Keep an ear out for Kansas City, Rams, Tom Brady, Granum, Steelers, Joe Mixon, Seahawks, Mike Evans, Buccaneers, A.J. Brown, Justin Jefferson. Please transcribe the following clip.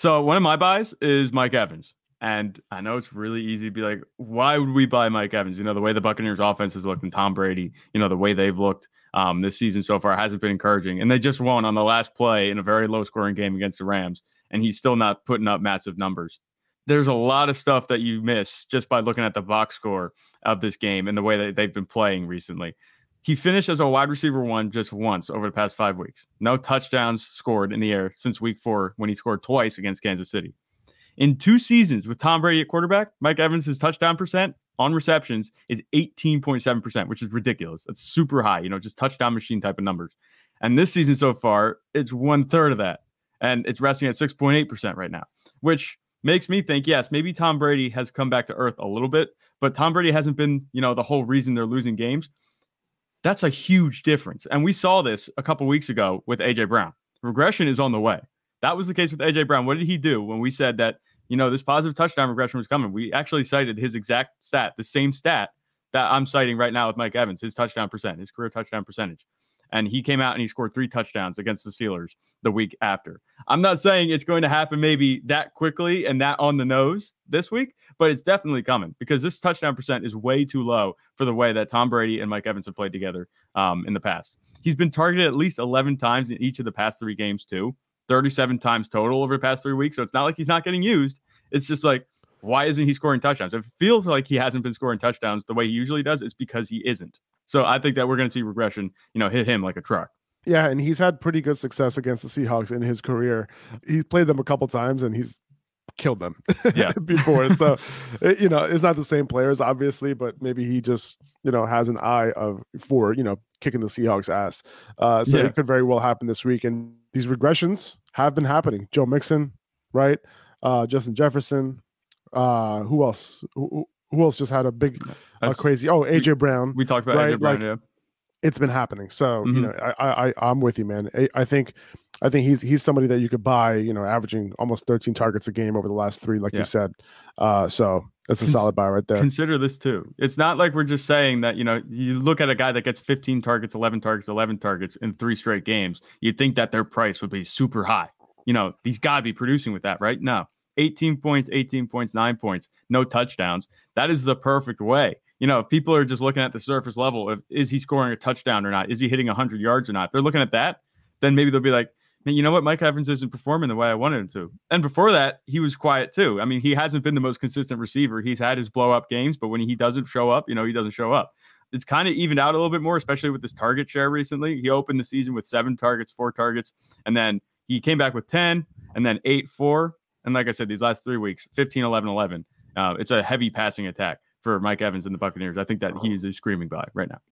So one of my buys is Mike Evans. And I know it's really easy to be like, why would we buy Mike Evans? You know, the way the Buccaneers offense has looked and Tom Brady, you know, the way they've looked this season so far hasn't been encouraging. And they just won on the last play in a very low scoring game against the Rams. And he's still not putting up massive numbers. There's a lot of stuff that you miss just by looking at the box score of this game and the way that they've been playing recently. He finished as a wide receiver one just once over the past 5 weeks. No touchdowns scored in the air since week 4 when he scored twice against Kansas City. In 2 seasons with Tom Brady at quarterback, Mike Evans' touchdown percent on receptions is 18.7%, which is ridiculous. That's super high, you know, just touchdown machine type of numbers. And this season so far, it's 1/3 of that. And it's resting at 6.8% right now, which makes me think, yes, maybe Tom Brady has come back to earth a little bit, but Tom Brady hasn't been, you know, the whole reason they're losing games. That's a huge difference. And we saw this a couple weeks ago with A.J. Brown. Regression is on the way. That was the case with A.J. Brown. What did he do when we said that, you know, this positive touchdown regression was coming? We actually cited his exact stat, the same stat that I'm citing right now with Mike Evans, his touchdown percent, his career touchdown percentage. And he came out and he scored 3 touchdowns against the Steelers the week after. I'm not saying it's going to happen maybe that quickly and that on the nose this week, but it's definitely coming because this touchdown percent is way too low for the way that Tom Brady and Mike Evans have played together in the past. He's been targeted at least 11 times in each of the past 3 games too, 37 times total over the past 3 weeks. So it's not like he's not getting used. It's just like, why isn't he scoring touchdowns? If it feels like he hasn't been scoring touchdowns the way he usually does, it's because he isn't. So I think that we're going to see regression, you know, hit him like a truck. Yeah, and he's had pretty good success against the Seahawks in his career. He's played them a couple times, and he's killed them before. So, you know, it's not the same players, obviously, but maybe he just, you know, has an eye for, you know, kicking the Seahawks' ass. It could very well happen this week. And these regressions have been happening. Joe Mixon, right? Justin Jefferson. Who else? Who else just had a big, crazy? Oh, AJ Brown. We talked about right? AJ Brown. Like, yeah, it's been happening. So you know, I'm with you, man. I think he's somebody that you could buy. You know, averaging almost 13 targets a game over the last 3, like you said. So that's a solid buy right there. Consider this too. It's not like we're just saying that. You know, you look at a guy that gets 15 targets, 11 targets in 3 straight games. You'd think that their price would be super high. You know, he's got to be producing with that, right? No. 18 points, 9 points, no touchdowns. That is the perfect way. You know, if people are just looking at the surface level of, is he scoring a touchdown or not? Is he hitting 100 yards or not? If they're looking at that, then maybe they'll be like, man, you know what? Mike Evans isn't performing the way I wanted him to. And before that, he was quiet too. I mean, he hasn't been the most consistent receiver. He's had his blow-up games, but when he doesn't show up, you know, he doesn't show up. It's kind of evened out a little bit more, especially with this target share recently. He opened the season with 7 targets, 4 targets, and then he came back with 10 and then 8, 4. And like I said, these last 3 weeks, 15, 11, 11. It's a heavy passing attack for Mike Evans and the Buccaneers. I think that he is a screaming buy right now.